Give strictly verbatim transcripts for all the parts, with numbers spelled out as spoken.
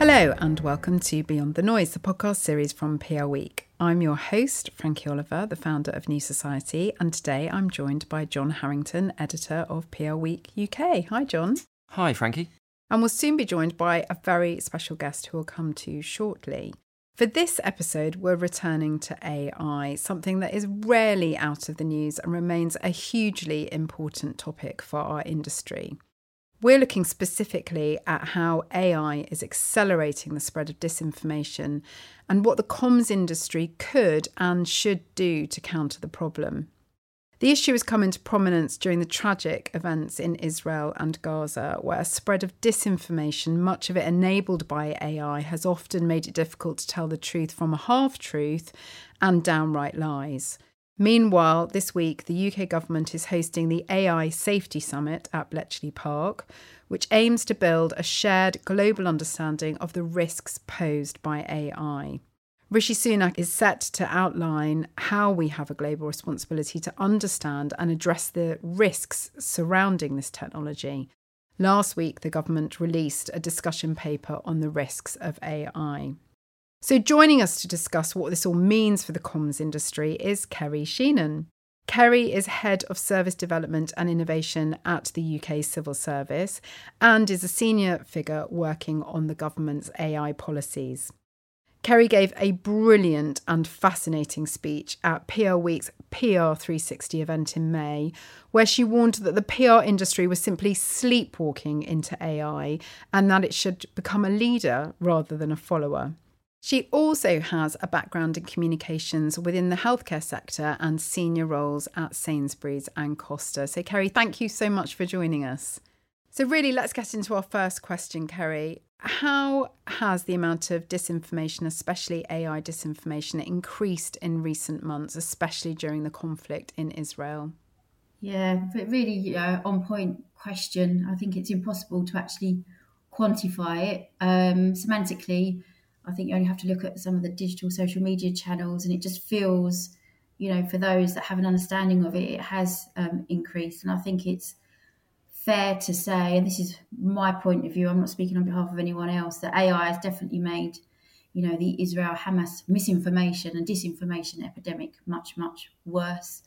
Hello and welcome to Beyond the Noise, the podcast series from P R Week. I'm your host, Frankie Oliver, the founder of New Society, and today I'm joined by John Harrington, editor of P R Week U K. Hi, John. Hi, Frankie. And we'll soon be joined by a very special guest who will come to you shortly. For this episode, we're returning to A I, something that is rarely out of the news and remains a hugely important topic for our industry. We're looking specifically at how A I is accelerating the spread of disinformation and what the comms industry could and should do to counter the problem. The issue has come into prominence during the tragic events in Israel and Gaza, where a spread of disinformation, much of it enabled by A I, has often made it difficult to tell the truth from a half-truth and downright lies. Meanwhile, this week, the U K government is hosting the A I Safety Summit at Bletchley Park, which aims to build a shared global understanding of the risks posed by A I. Rishi Sunak is set to outline how we have a global responsibility to understand and address the risks surrounding this technology. Last week, the government released a discussion paper on the risks of A I. So joining us to discuss what this all means for the comms industry is Kerry Sheehan. Kerry is Head of Service Development and Innovation at the U K Civil Service and is a senior figure working on the government's A I policies. Kerry gave a brilliant and fascinating speech at P R Week's P R three sixty event in May, where she warned that the P R industry was simply sleepwalking into A I and that it should become a leader rather than a follower. She also has a background in communications within the healthcare sector and senior roles at Sainsbury's and Costa. So, Kerry, thank you so much for joining us. So really, let's get into our first question, Kerry. How has the amount of disinformation, especially A I disinformation, increased in recent months, especially during the conflict in Israel? Yeah, really uh, on point question. I think it's impossible to actually quantify it um, semantically. I think you only have to look at some of the digital social media channels, and it just feels, you know, for those that have an understanding of it, it has um, increased. And I think it's fair to say, and this is my point of view, I'm not speaking on behalf of anyone else, that A I has definitely made, you know, the Israel-Hamas misinformation and disinformation epidemic much, much worse.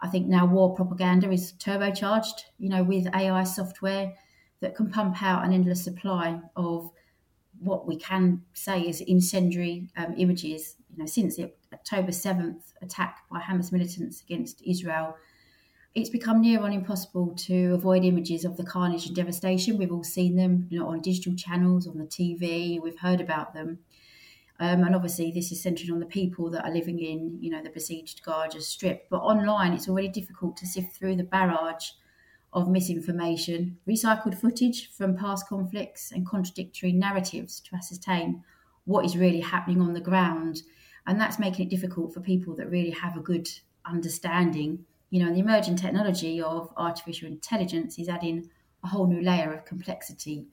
I think now war propaganda is turbocharged, you know, with A I software that can pump out an endless supply of what we can say is incendiary um, images. You know, since the October seventh attack by Hamas militants against Israel, it's become near on impossible to avoid images of the carnage and devastation. We've all seen them, you know, on digital channels, on the T V. We've heard about them. Um, and obviously this is centred on the people that are living in, you know, the besieged Gaza Strip. But online, it's already difficult to sift through the barrage of misinformation, recycled footage from past conflicts and contradictory narratives to ascertain what is really happening on the ground. And that's making it difficult for people that really have a good understanding. You know, and the emerging technology of artificial intelligence is adding a whole new layer of complexity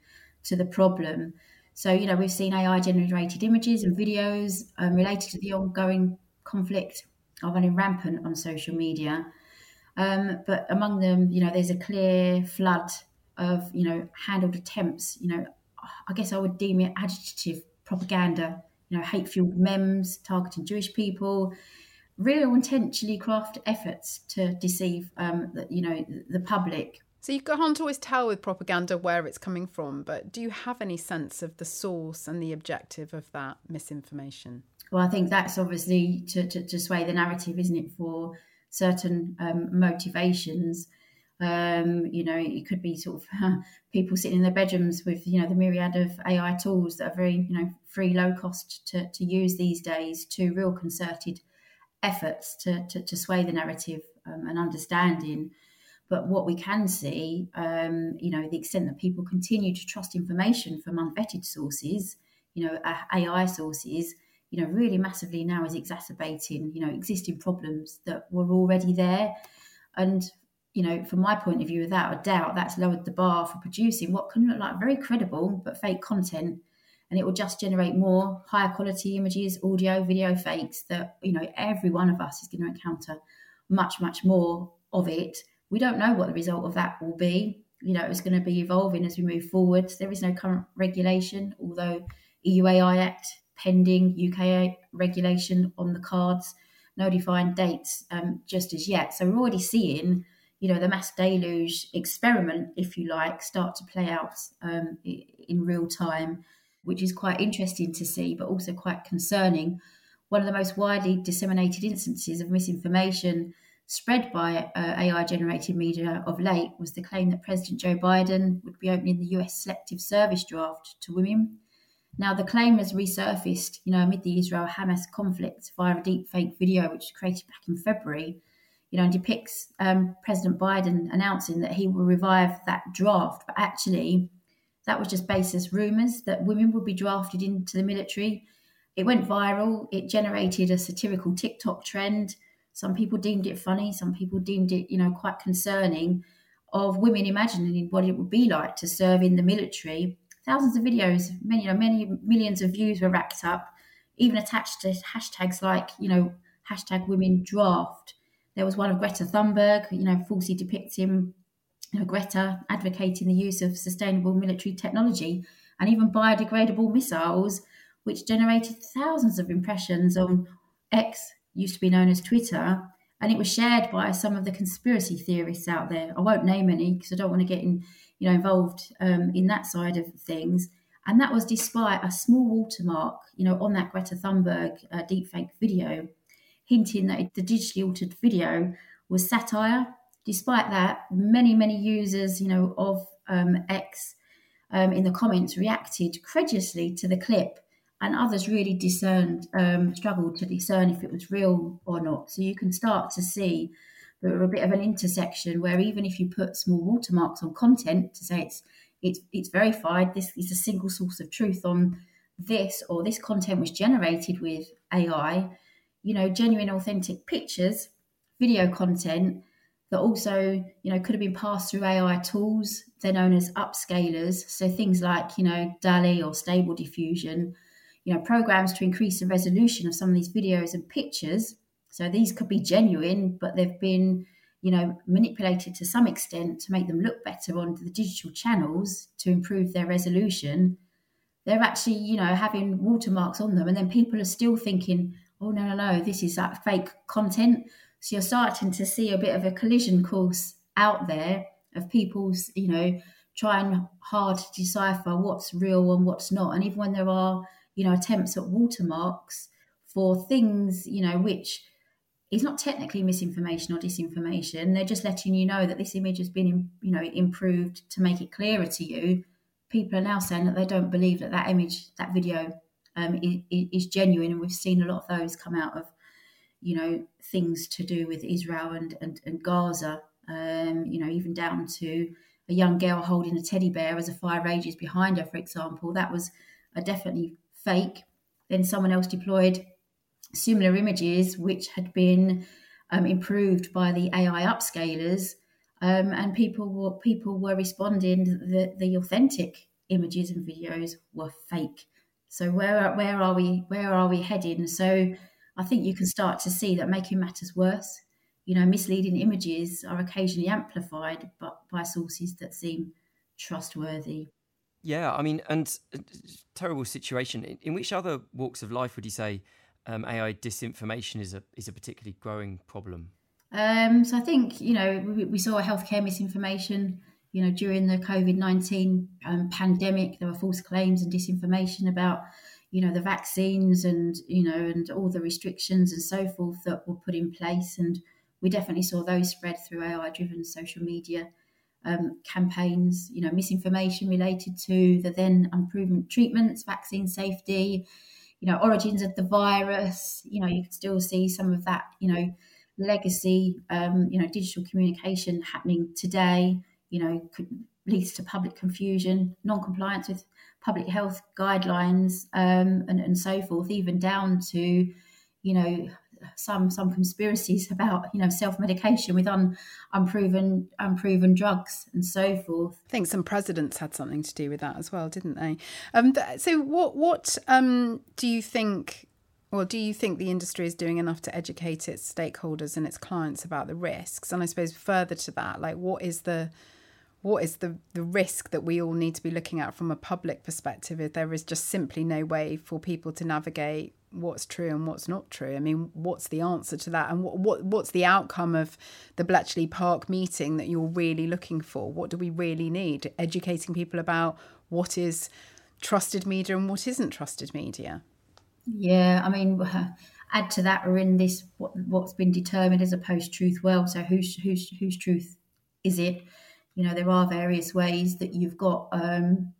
to the problem. So, you know, we've seen A I-generated images and videos um, related to the ongoing conflict are running rampant on social media. Um, but among them, you know, there's a clear flood of, you know, handled attempts, you know, I guess I would deem it agitative propaganda, you know, hate-fueled memes targeting Jewish people, real intentionally crafted efforts to deceive, um, the, you know, the public. So you can't always tell with propaganda where it's coming from, but do you have any sense of the source and the objective of that misinformation? Well, I think that's obviously to, to, to sway the narrative, isn't it, for certain um, motivations. Um, you know, it could be sort of people sitting in their bedrooms with, you know, the myriad of A I tools that are very, you know, free, low cost to, to use these days, to real concerted efforts to, to, to sway the narrative um, and understanding. But what we can see, um, you know, the extent that people continue to trust information from unvetted sources, you know, A I sources, you know, really massively now is exacerbating, you know, existing problems that were already there. And, you know, from my point of view, without a doubt, that's lowered the bar for producing what can look like very credible but fake content. And it will just generate more higher quality images, audio, video fakes that, you know, every one of us is going to encounter much, much more of it. We don't know what the result of that will be. You know, it's going to be evolving as we move forward. There is no current regulation, although E U A I Act pending, U K regulation on the cards, no defined dates um, just as yet. So we're already seeing, you know, the mass deluge experiment, if you like, start to play out um, in real time, which is quite interesting to see, but also quite concerning. One of the most widely disseminated instances of misinformation spread by uh, A I-generated media of late was the claim that President Joe Biden would be opening the U S Selective Service draft to women. Now, the claim has resurfaced, you know, amid the Israel-Hamas conflict via a deepfake video which was created back in February, you know, and depicts um, President Biden announcing that he will revive that draft. But actually, that was just baseless rumours that women would be drafted into the military. It went viral. It generated a satirical TikTok trend. Some people deemed it funny. Some people deemed it, you know, quite concerning, of women imagining what it would be like to serve in the military. Thousands of videos, many, you know, many millions of views were racked up, even attached to hashtags like, you know, hashtag women draft. There was one of Greta Thunberg, you know, falsely depicting, you know, Greta advocating the use of sustainable military technology and even biodegradable missiles, which generated thousands of impressions on X, used to be known as Twitter, and it was shared by some of the conspiracy theorists out there. I won't name any because I don't want to get in, you know, involved um, in that side of things. And that was despite a small watermark, you know, on that Greta Thunberg uh, deepfake video, hinting that the digitally altered video was satire. Despite that, many, many users, you know, of um, X um, in the comments reacted credulously to the clip, and others really discerned, um, struggled to discern if it was real or not. So you can start to see a bit of an intersection where even if you put small watermarks on content to say it's it's it's verified, this is a single source of truth on this, or this content was generated with A I, you know, genuine authentic pictures, video content that also, you know, could have been passed through A I tools, they're known as upscalers. So things like, you know, DALI or Stable Diffusion, you know, programs to increase the resolution of some of these videos and pictures. So these could be genuine, but they've been, you know, manipulated to some extent to make them look better on the digital channels to improve their resolution. They're actually, you know, having watermarks on them. And then people are still thinking, oh, no, no, no, this is like fake content. So you're starting to see a bit of a collision course out there of people's, you know, trying hard to decipher what's real and what's not. And even when there are, you know, attempts at watermarks for things, you know, which... it's not technically misinformation or disinformation. They're just letting you know that this image has been, you know, improved to make it clearer to you. People are now saying that they don't believe that that image, that video um, is, is genuine. And we've seen a lot of those come out of, you know, things to do with Israel and, and, and Gaza, um, you know, even down to a young girl holding a teddy bear as a fire rages behind her, for example. That was a definitely fake. Then someone else deployed similar images which had been um, improved by the A I upscalers, um, and people were, people were responding that the authentic images and videos were fake. So where where are we where are we heading? So I think you can start to see that making matters worse. You know, misleading images are occasionally amplified, but by sources that seem trustworthy. Yeah, I mean, and a terrible situation. In, in which other walks of life would you say um, A I disinformation is a is a particularly growing problem? Um, so I think, you know, we, we saw healthcare misinformation. You know, during the COVID nineteen um, pandemic, there were false claims and disinformation about, you know, the vaccines and, you know, and all the restrictions and so forth that were put in place. And we definitely saw those spread through A I-driven social media um, campaigns, you know, misinformation related to the then unproven treatments, vaccine safety, you know, origins of the virus. You know, you could still see some of that, you know, legacy, um, you know, digital communication happening today. You know, leads to public confusion, non-compliance with public health guidelines, um, and, and so forth, even down to, you know, some some conspiracies about, you know, self-medication with un, unproven unproven drugs and so forth. I think some presidents had something to do with that as well, didn't they? Um, so what, what um, do you think, or do you think the industry is doing enough to educate its stakeholders and its clients about the risks? And I suppose further to that, like what is the... What is the, the risk that we all need to be looking at from a public perspective if there is just simply no way for people to navigate what's true and what's not true? I mean, what's the answer to that? And what, what what's the outcome of the Bletchley Park meeting that you're really looking for? What do we really need? Educating people about what is trusted media and what isn't trusted media. Yeah, I mean, add to that, we're in this what, what's been determined as a post-truth world. So whose whose whose truth is it? You know, there are various ways that you've got, um,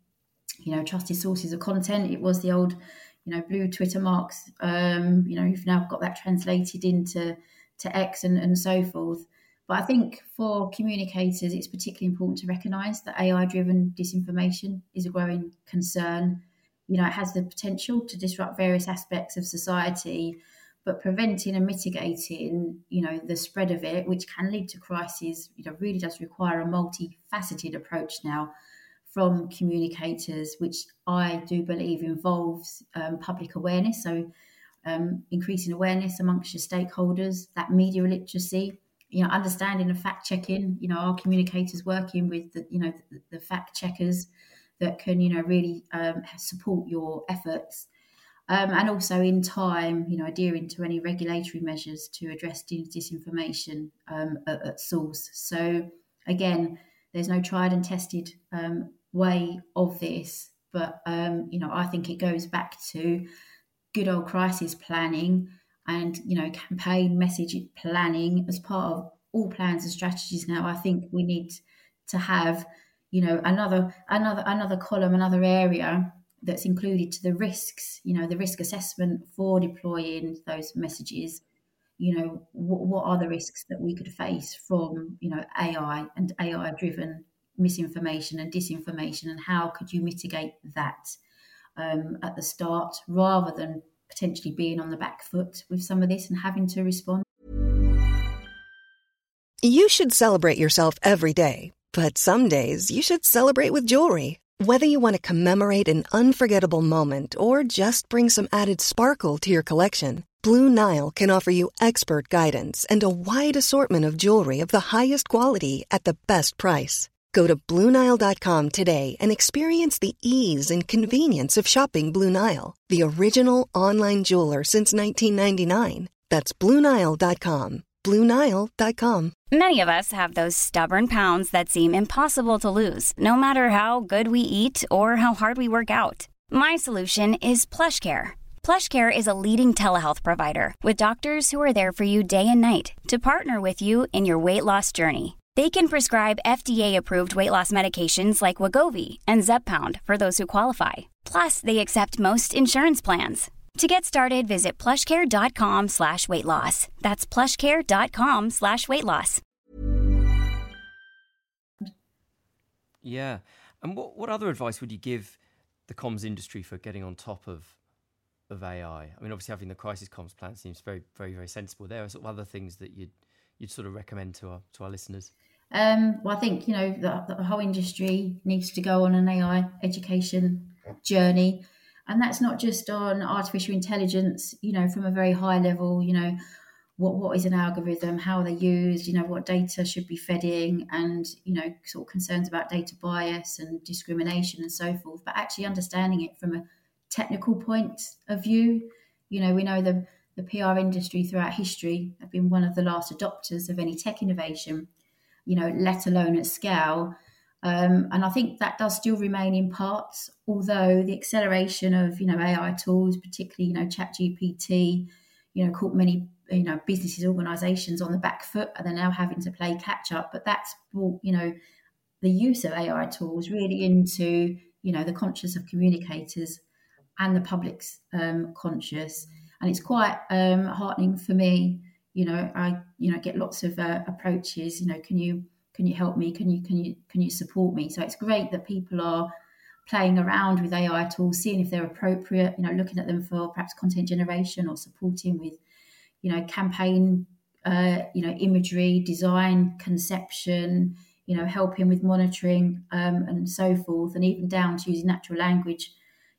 you know, trusted sources of content. It was the old, you know, blue Twitter marks. Um, you know, you've now got that translated into to X and, and so forth. But I think for communicators, it's particularly important to recognise that A I-driven disinformation is a growing concern. You know, it has the potential to disrupt various aspects of society, but preventing and mitigating, you know, the spread of it, which can lead to crises, you know, really does require a multifaceted approach now from communicators, which I do believe involves um, public awareness. So um, increasing awareness amongst your stakeholders, that media literacy, you know, understanding and fact checking, you know, our communicators working with the, you know, the, the fact checkers that can, you know, really um, support your efforts. Um, and also in time, you know, adhering to any regulatory measures to address disinformation um, at, at source. So again, there's no tried and tested um, way of this, but, um, you know, I think it goes back to good old crisis planning and, you know, campaign message planning as part of all plans and strategies now. I think we need to have, you know, another, another, another column, another area that's included to the risks, you know, the risk assessment for deploying those messages. You know, what, what are the risks that we could face from, you know, A I and A I-driven misinformation and disinformation, and how could you mitigate that um, at the start, rather than potentially being on the back foot with some of this and having to respond. You should celebrate yourself every day, but some days you should celebrate with jewelry. Whether you want to commemorate an unforgettable moment or just bring some added sparkle to your collection, Blue Nile can offer you expert guidance and a wide assortment of jewelry of the highest quality at the best price. Go to blue nile dot com today and experience the ease and convenience of shopping Blue Nile, the original online jeweler since nineteen ninety-nine. That's blue nile dot com. blue nile dot com. Many of us have those stubborn pounds that seem impossible to lose, no matter how good we eat or how hard we work out. My solution is PlushCare. PlushCare is a leading telehealth provider with doctors who are there for you day and night to partner with you in your weight loss journey. They can prescribe F D A-approved weight loss medications like Wegovy and Zepbound for those who qualify. Plus, they accept most insurance plans. To get started, visit plushcare.com slash weight loss. That's plushcare.com slash weight loss. Yeah. And what, what other advice would you give the comms industry for getting on top of of A I? I mean, obviously having the crisis comms plan seems very, very, very sensible. There are sort of other things that you'd you'd sort of recommend to our to our listeners. Um, well, I think, you know, the, the whole industry needs to go on an A I education journey. And that's not just on artificial intelligence, you know, from a very high level, you know, what what is an algorithm, how are they used, you know, what data should be fed in, and, you know, sort of concerns about data bias and discrimination and so forth, but actually understanding it from a technical point of view. You know, we know the, the P R industry throughout history have been one of the last adopters of any tech innovation, you know, let alone at scale. Um, and I think that does still remain in parts, although the acceleration of, you know, A I tools, particularly, you know, ChatGPT, you know, caught many, you know, businesses, organisations on the back foot, and they're now having to play catch up. But that's brought, you know, the use of A I tools really into, you know, the conscious of communicators and the public's um, conscious. And it's quite um, heartening for me. You know, I, you know, get lots of uh, approaches, you know, can you, Can you help me? Can you can you can you support me? So it's great that people are playing around with A I tools, seeing if they're appropriate. You know, looking at them for perhaps content generation or supporting with, you know, campaign, uh, you know, imagery, design, conception. You know, helping with monitoring um, and so forth, and even down to using natural language,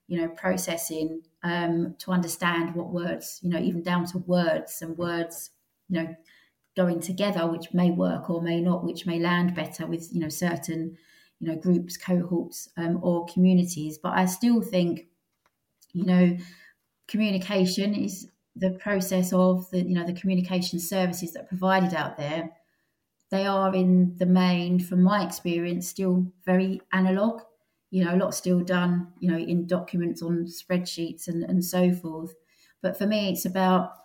you know, processing um, to understand what words. You know, even down to words and words. You know. Going together, which may work or may not, which may land better with, you know, certain, you know, groups, cohorts, um, or communities. But I still think, you know, communication is the process of the, you know, the communication services that are provided out there. They are in the main, from my experience, still very analog, you know, a lot still done, you know, in documents on spreadsheets and, and so forth. But for me, it's about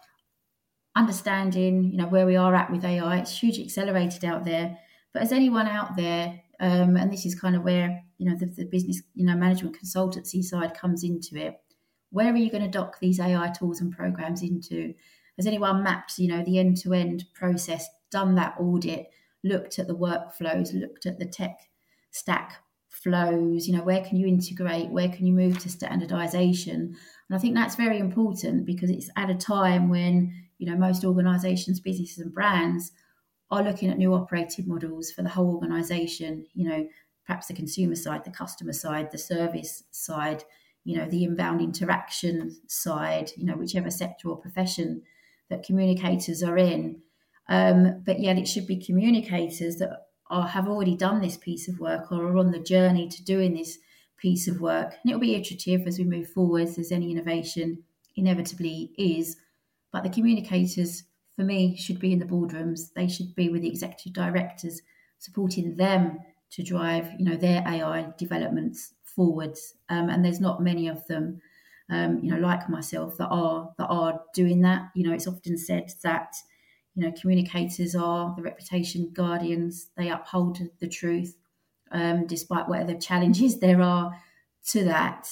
understanding, you know, where we are at with A I. It's hugely accelerated out there. But as anyone out there, um, and this is kind of where, you know, the, the business, you know, management consultancy side comes into it. Where are you going to dock these A I tools and programs into? Has anyone mapped, you know, the end-to-end process, done that audit, looked at the workflows, looked at the tech stack flows? You know, where can you integrate? Where can you move to standardization? And I think that's very important, because it's at a time when, you know, most organisations, businesses and brands are looking at new operating models for the whole organisation, you know, perhaps the consumer side, the customer side, the service side, you know, the inbound interaction side, you know, whichever sector or profession that communicators are in. Um, but yet it should be communicators that are, have already done this piece of work or are on the journey to doing this piece of work. And it'll be iterative as we move forwards, as any innovation inevitably is. But the communicators, for me, should be in the boardrooms. They should be with the executive directors, supporting them to drive, you know, their A I developments forwards. Um, and there's not many of them, um, you know, like myself, that are that are doing that. You know, it's often said that, you know, communicators are the reputation guardians. They uphold the truth, um, despite whatever challenges there are to that.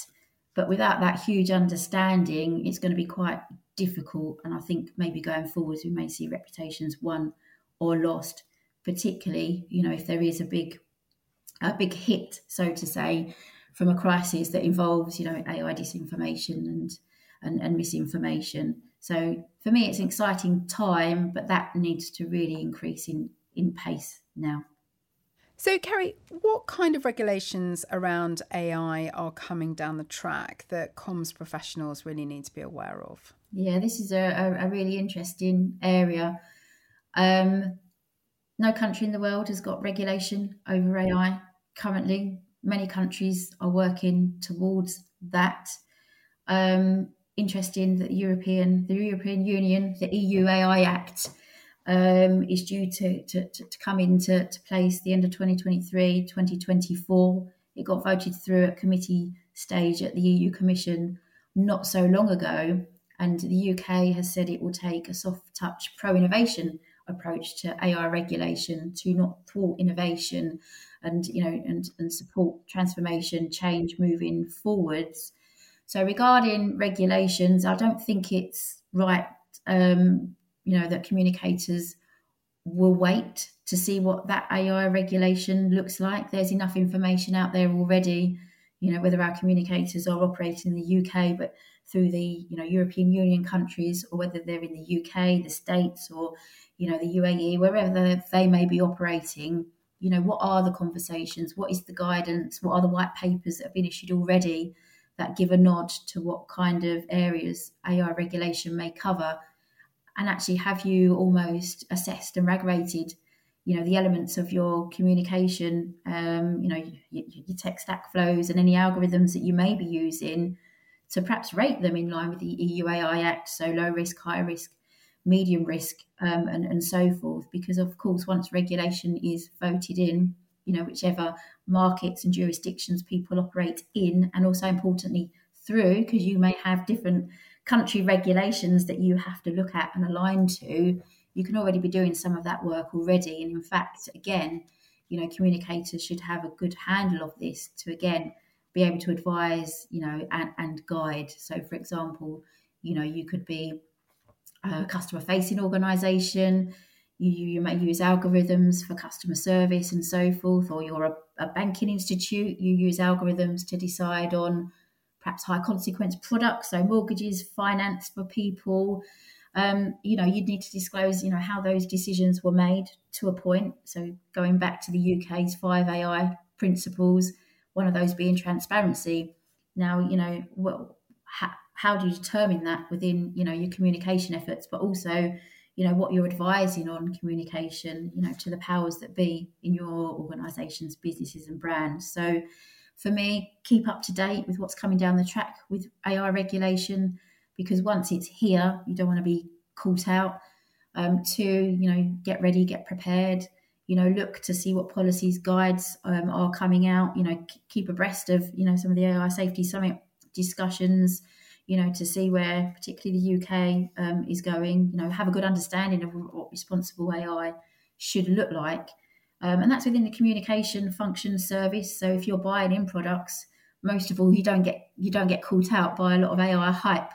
But without that huge understanding, it's going to be quite difficult. And I think maybe going forwards, we may see reputations won or lost, particularly, you know, if there is a big, a big hit, so to say, from a crisis that involves, you know, A I disinformation and, and, and misinformation. So for me, it's an exciting time, but that needs to really increase in, in pace now. So, Kerry, what kind of regulations around A I are coming down the track that comms professionals really need to be aware of? Yeah, this is a, a really interesting area. Um, no country in the world has got regulation over A I currently. Many countries are working towards that. Um, interesting that the European, the European Union, the E U A I Act, Um, is due to, to, to come into to place the end of twenty twenty-three, twenty twenty-four. It got voted through at committee stage at the E U Commission not so long ago, and the U K has said it will take a soft touch pro-innovation approach to A I regulation to not thwart innovation and, you know, and, and support transformation, change moving forwards. So regarding regulations, I don't think it's right um, you know, that communicators will wait to see what that A I regulation looks like. There's enough information out there already, you know, whether our communicators are operating in the U K, but through the, you know, European Union countries, or whether they're in the U K, the States, or, you know, the U A E, wherever they may be operating, you know, what are the conversations? What is the guidance? What are the white papers that have been issued already that give a nod to what kind of areas A I regulation may cover? And actually, have you almost assessed and rag-rated, you know, the elements of your communication, um, you know, your, your tech stack flows and any algorithms that you may be using to perhaps rate them in line with the E U A I Act, so low risk, high risk, medium risk, um, and, and so forth. Because, of course, once regulation is voted in, you know, whichever markets and jurisdictions people operate in, and also importantly through, because you may have different country regulations that you have to look at and align to, you can already be doing some of that work already. And in fact, again, you know, communicators should have a good handle of this to, again, be able to advise, you know, and, and guide. So, for example, you know, you could be a customer-facing organisation, you, you may use algorithms for customer service and so forth, or you're a, a banking institute, you use algorithms to decide on perhaps high consequence products, so mortgages, finance for people. Um, you know, you'd need to disclose, you know, how those decisions were made to a point. So going back to the U K's five A I principles, one of those being transparency. Now, you know, well, ha- how do you determine that within, you know, your communication efforts, but also, you know, what you're advising on communication, you know, to the powers that be in your organisations, businesses and brands. So, for me, keep up to date with what's coming down the track with A I regulation, because once it's here, you don't want to be caught out. Um, two, you know, get ready, get prepared, you know, look to see what policies, guides um, are coming out, you know, c- keep abreast of, you know, some of the A I Safety Summit discussions, you know, to see where particularly the U K um, is going, you know, have a good understanding of what responsible A I should look like. Um, and that's within the communication function service. So if you're buying in products, most of all, you don't get you don't get caught out by a lot of A I hype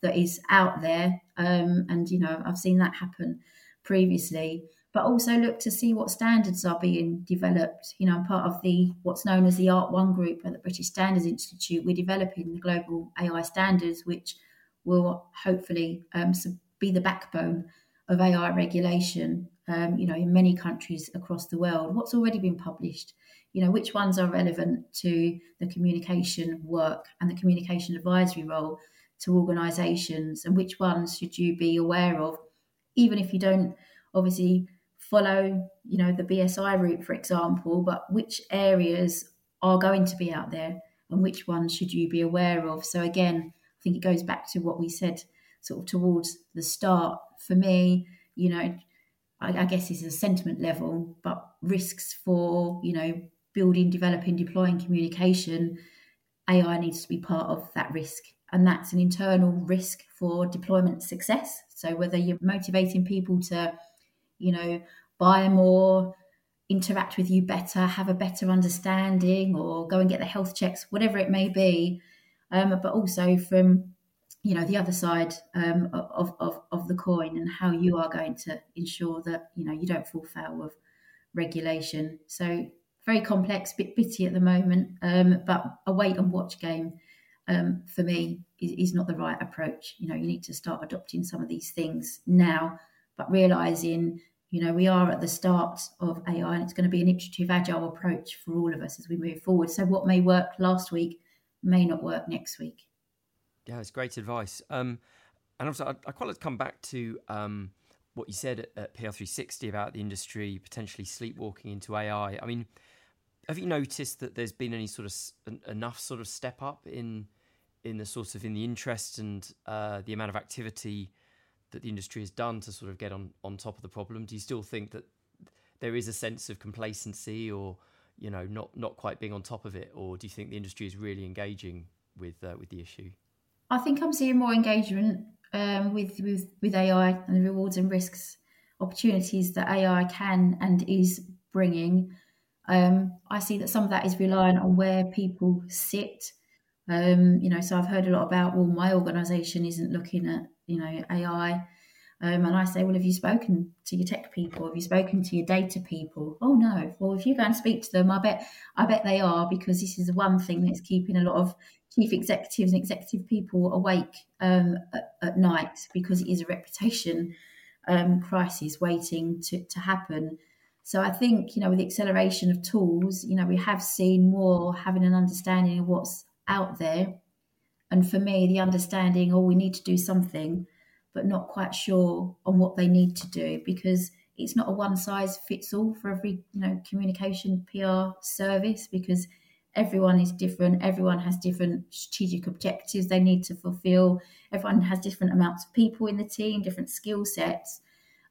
that is out there. Um, and, you know, I've seen that happen previously. But also look to see what standards are being developed. You know, I'm part of the what's known as the A R T one group at the British Standards Institute. We're developing the global A I standards, which will hopefully um, be the backbone of A I regulation. Um, you know, in many countries across the world, what's already been published, you know, which ones are relevant to the communication work and the communication advisory role to organisations, and which ones should you be aware of, even if you don't obviously follow, you know, the B S I route, for example, but which areas are going to be out there and which ones should you be aware of. So again, I think it goes back to what we said sort of towards the start. For me, you know, I guess is a sentiment level, but risks for, you know, building, developing, deploying communication, A I needs to be part of that risk. And that's an internal risk for deployment success. So whether you're motivating people to, you know, buy more, interact with you better, have a better understanding, or go and get the health checks, whatever it may be, um, but also from, you know, the other side um, of, of, of the coin, and how you are going to ensure that, you know, you don't fall foul of regulation. So very complex, bit bitty at the moment, um, but a wait and watch game um, for me is, is not the right approach. You know, you need to start adopting some of these things now, but realising, you know, we are at the start of A I, and it's going to be an iterative, agile approach for all of us as we move forward. So what may work last week may not work next week. Yeah, it's great advice. Um, and also, I'd, I'd quite like to come back to um, what you said at, at P R three sixty about the industry potentially sleepwalking into A I. I mean, have you noticed that there's been any sort of an, enough sort of step up in in the sort of in the interest and uh, the amount of activity that the industry has done to sort of get on, on top of the problem? Do you still think that there is a sense of complacency, or, you know, not not quite being on top of it? Or do you think the industry is really engaging with uh, with the issue? I think I'm seeing more engagement um, with, with with A I and the rewards and risks opportunities that A I can and is bringing. Um, I see that some of that is reliant on where people sit. Um, you know, so I've heard a lot about, well, my organisation isn't looking at, you know, A I. Um, and I say, well, have you spoken to your tech people? Have you spoken to your data people? Oh, no. Well, if you go and speak to them, I bet I bet they are, because this is the one thing that's keeping a lot of chief executives and executive people awake um, at, at night, because it is a reputation um, crisis waiting to, to happen. So I think, you know, with the acceleration of tools, you know, we have seen more having an understanding of what's out there. And for me, the understanding, oh, we need to do something, but not quite sure on what they need to do, because it's not a one size fits all for every, you know, communication P R service, because everyone is different. Everyone has different strategic objectives they need to fulfill. Everyone has different amounts of people in the team, different skill sets.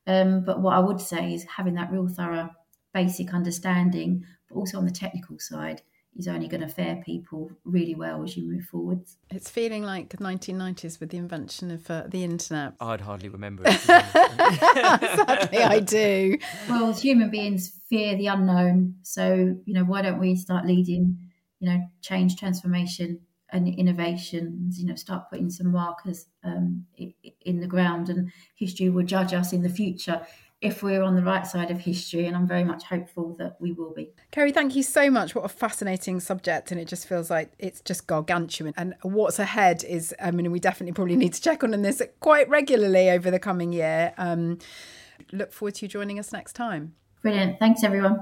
Um, but what I would say is having that real thorough basic understanding, but also on the technical side, is only going to fare people really well as you move forwards. It's feeling like the nineteen nineties with the invention of uh, the internet. I'd hardly remember it. Sadly, I do. Well, as human beings fear the unknown. So, you know, why don't we start leading, you know, change, transformation and innovations, you know, start putting some markers um, in the ground, and history will judge us in the future if we're on the right side of history, and I'm very much hopeful that we will be. Kerry, thank you so much. What a fascinating subject, and it just feels like it's just gargantuan, and what's ahead is, I mean, we definitely probably need to check on this quite regularly over the coming year. Um, look forward to you joining us next time. Brilliant. Thanks, everyone.